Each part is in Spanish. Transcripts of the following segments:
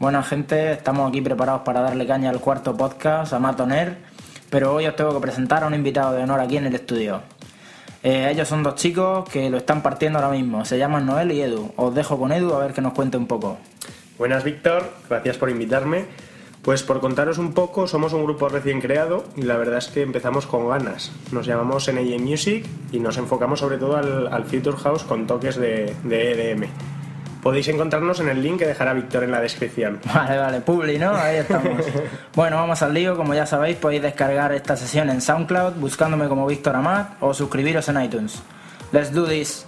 Bueno, gente, estamos aquí preparados para darle caña al cuarto podcast, Amat On Air, pero hoy os tengo que presentar a un invitado de honor aquí en el estudio. Ellos son dos chicos que lo están partiendo ahora mismo, se llaman Noel y Edu. Os dejo con Edu a ver que nos cuente un poco. Buenas, Víctor, gracias por invitarme. Pues por contaros un poco, somos un grupo recién creado y la verdad es que empezamos con ganas. Nos llamamos NJ Music y nos enfocamos sobre todo al Future House con toques de EDM. Podéis encontrarnos en el link que dejará Víctor en la descripción. Vale, publi, ¿no? Ahí estamos. Bueno, vamos al lío. Como ya sabéis, podéis descargar esta sesión en SoundCloud buscándome como Víctor Amat o suscribiros en iTunes. Let's do this.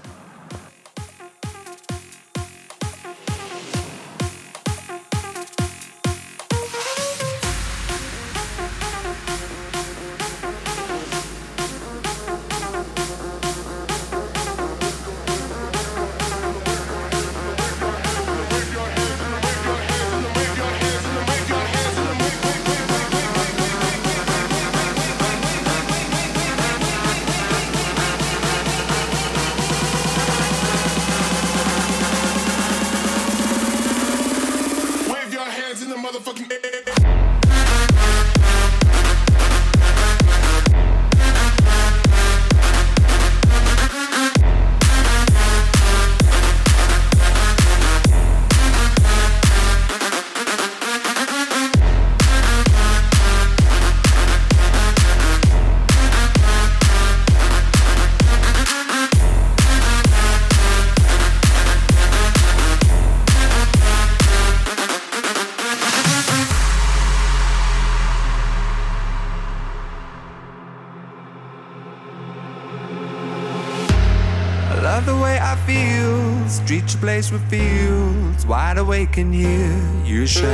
Each place reveals, wide awake in here, you shine.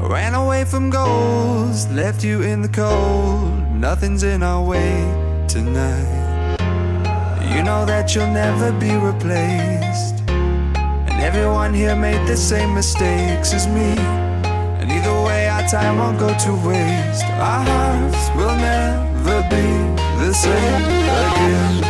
Ran away from goals, left you in the cold. Nothing's in our way tonight. You know that you'll never be replaced. And everyone here made the same mistakes as me. And either way, our time won't go to waste. Our hearts will never be the same again.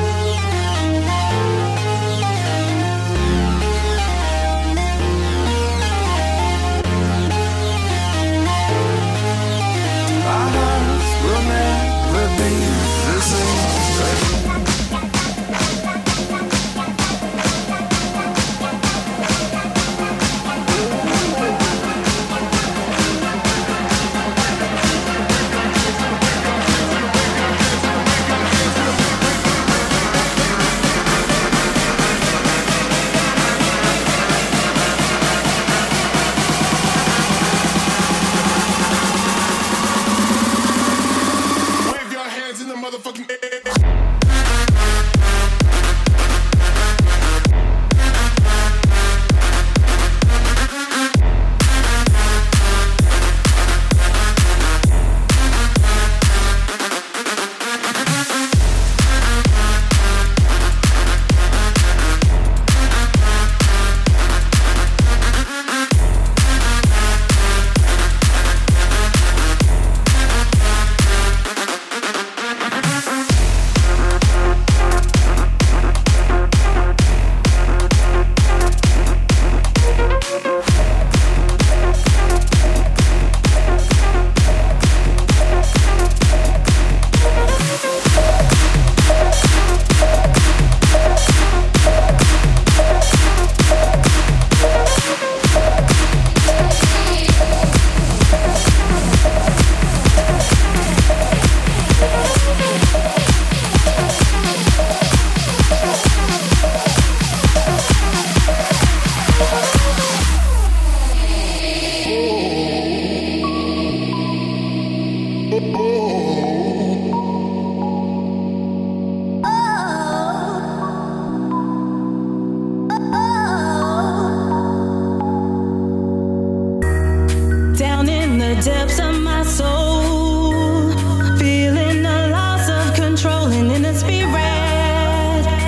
the depths of my soul, feeling the loss of control and in a spirit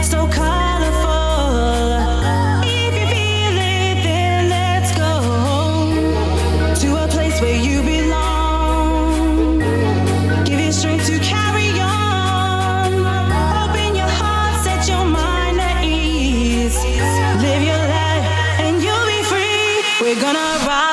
so colorful. If you feel it, then let's go to a place where you belong. Give it strength to carry on. Open your heart, set your mind at ease. Live your life and you'll be free. We're gonna rise.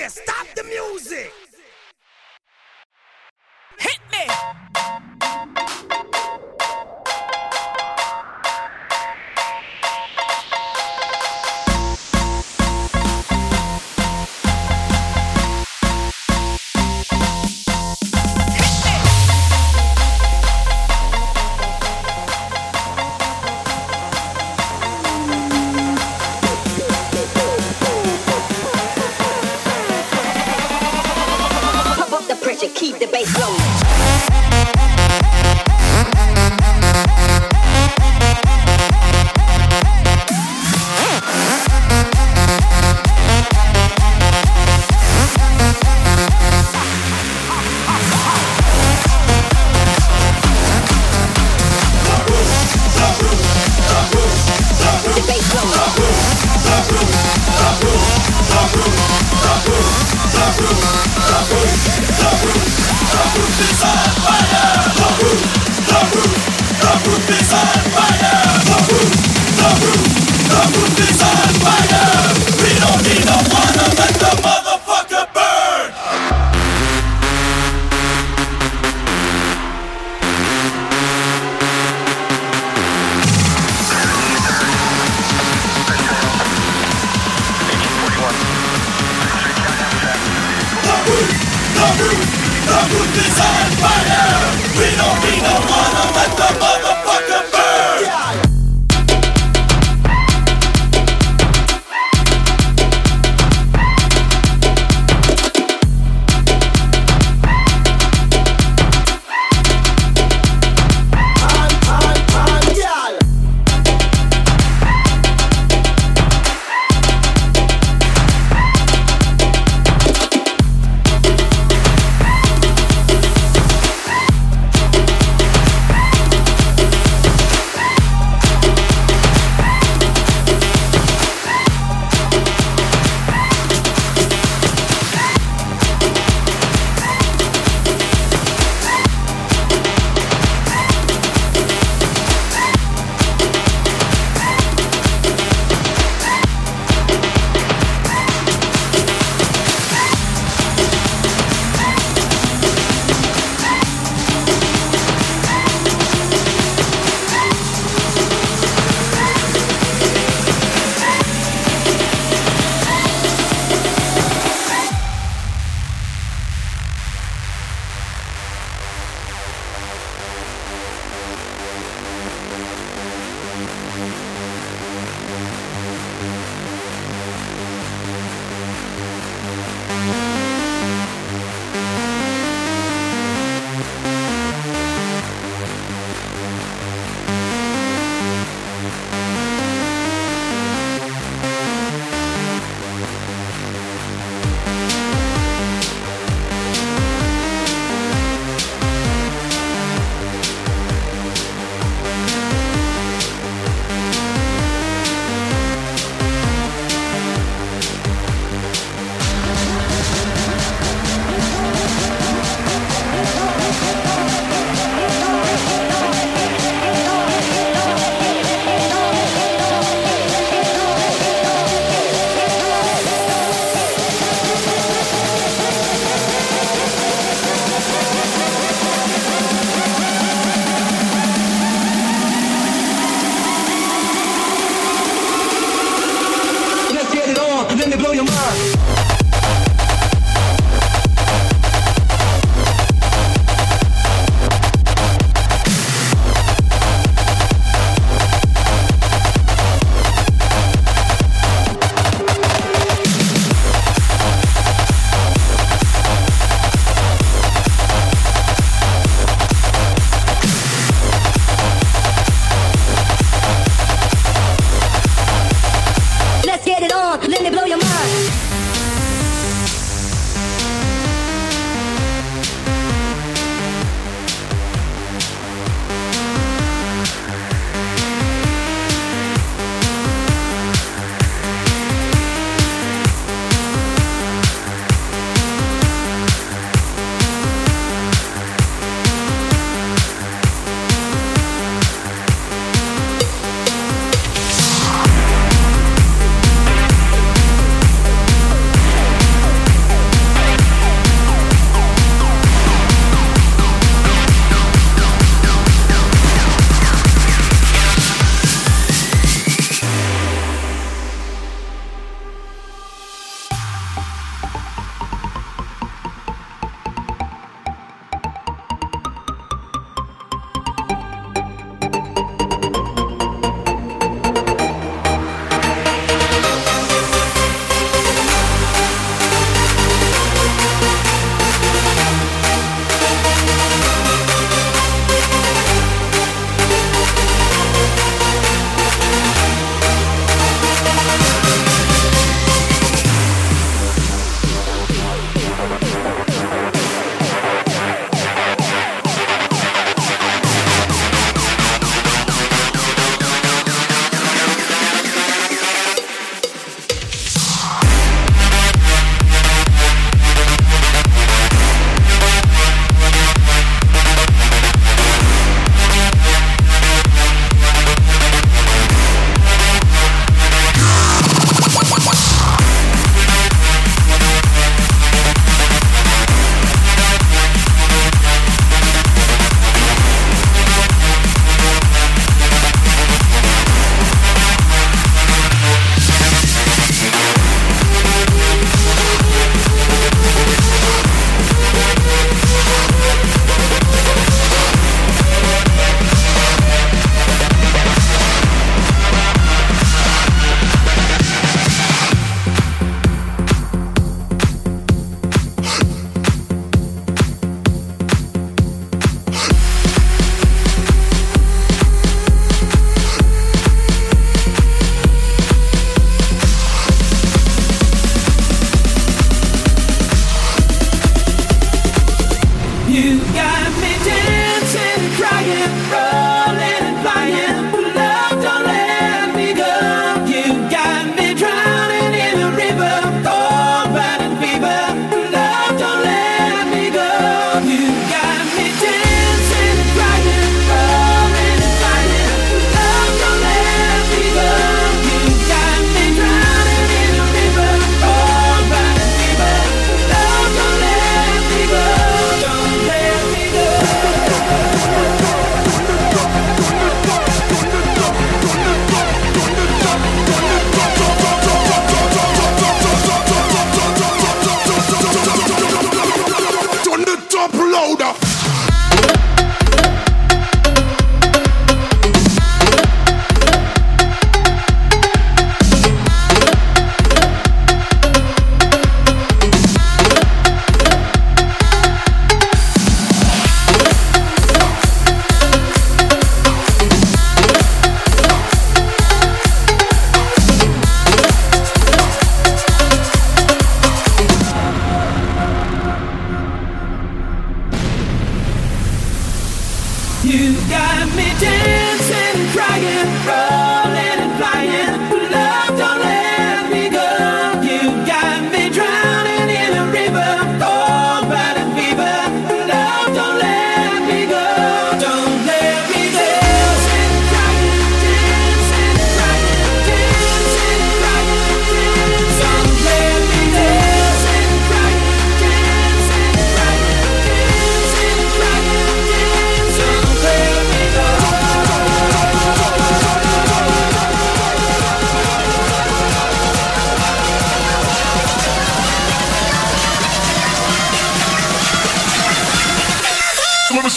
DJ, stop the music. Hit me. Keep the bass low.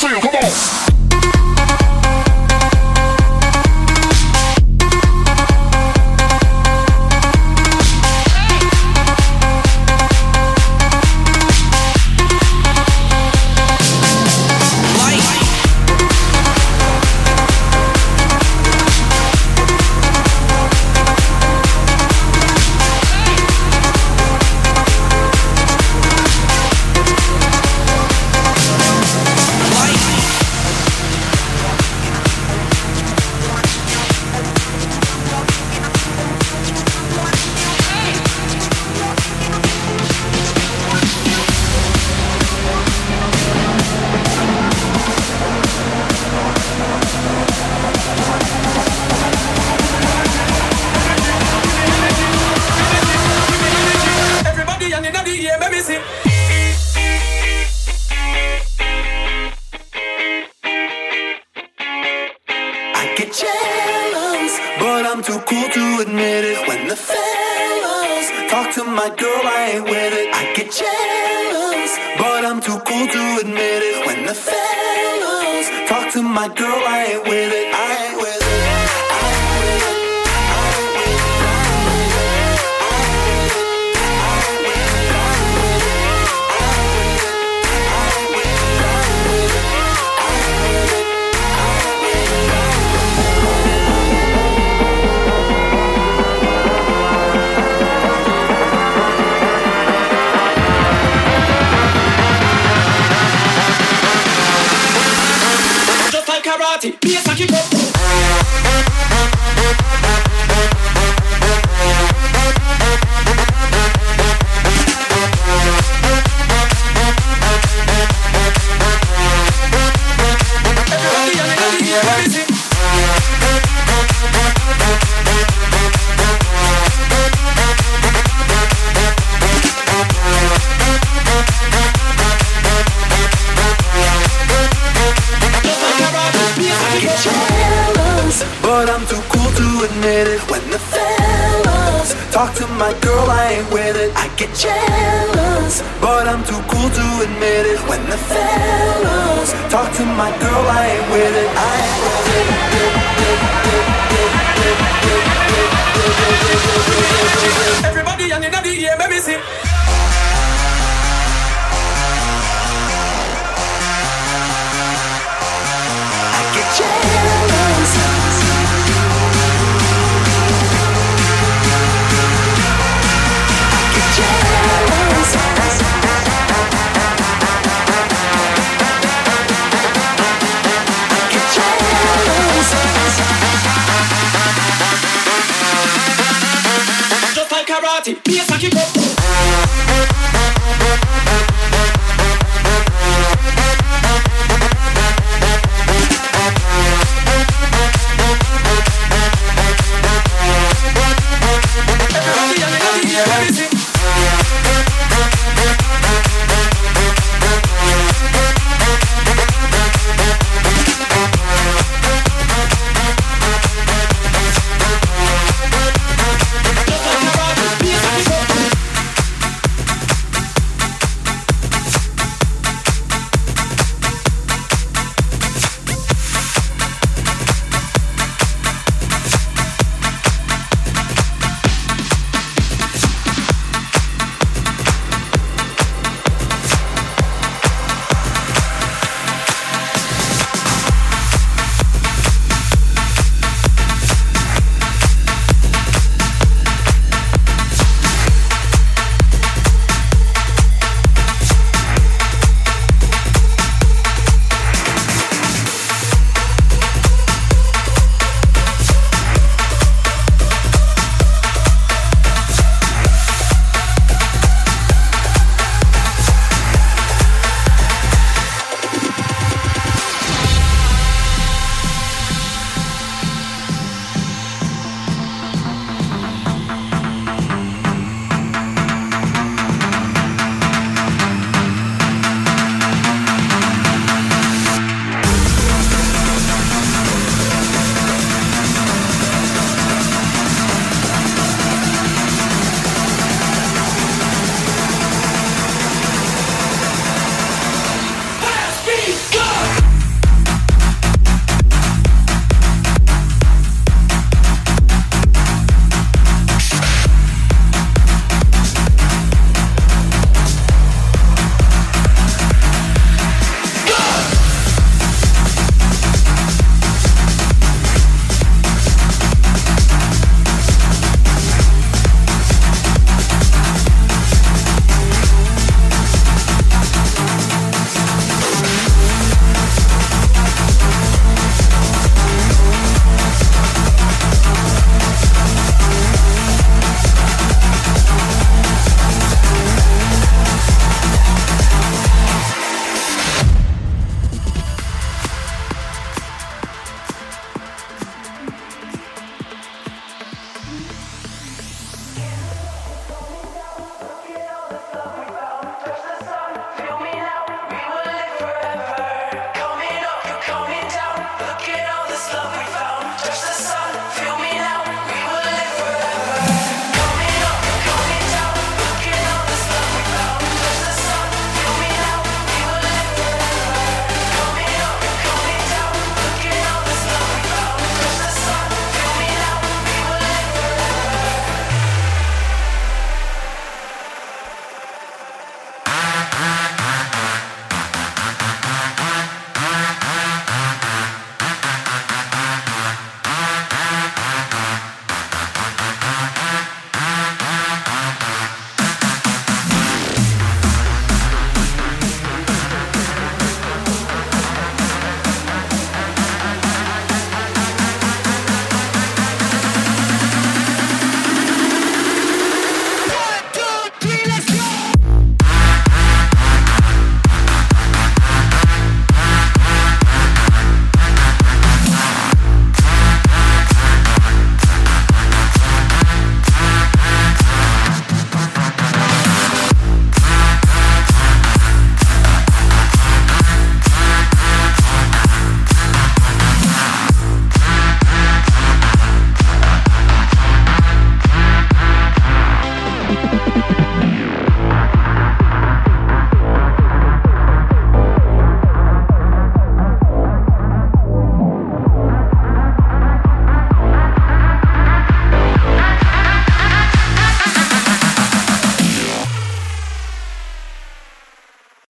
feel, come on.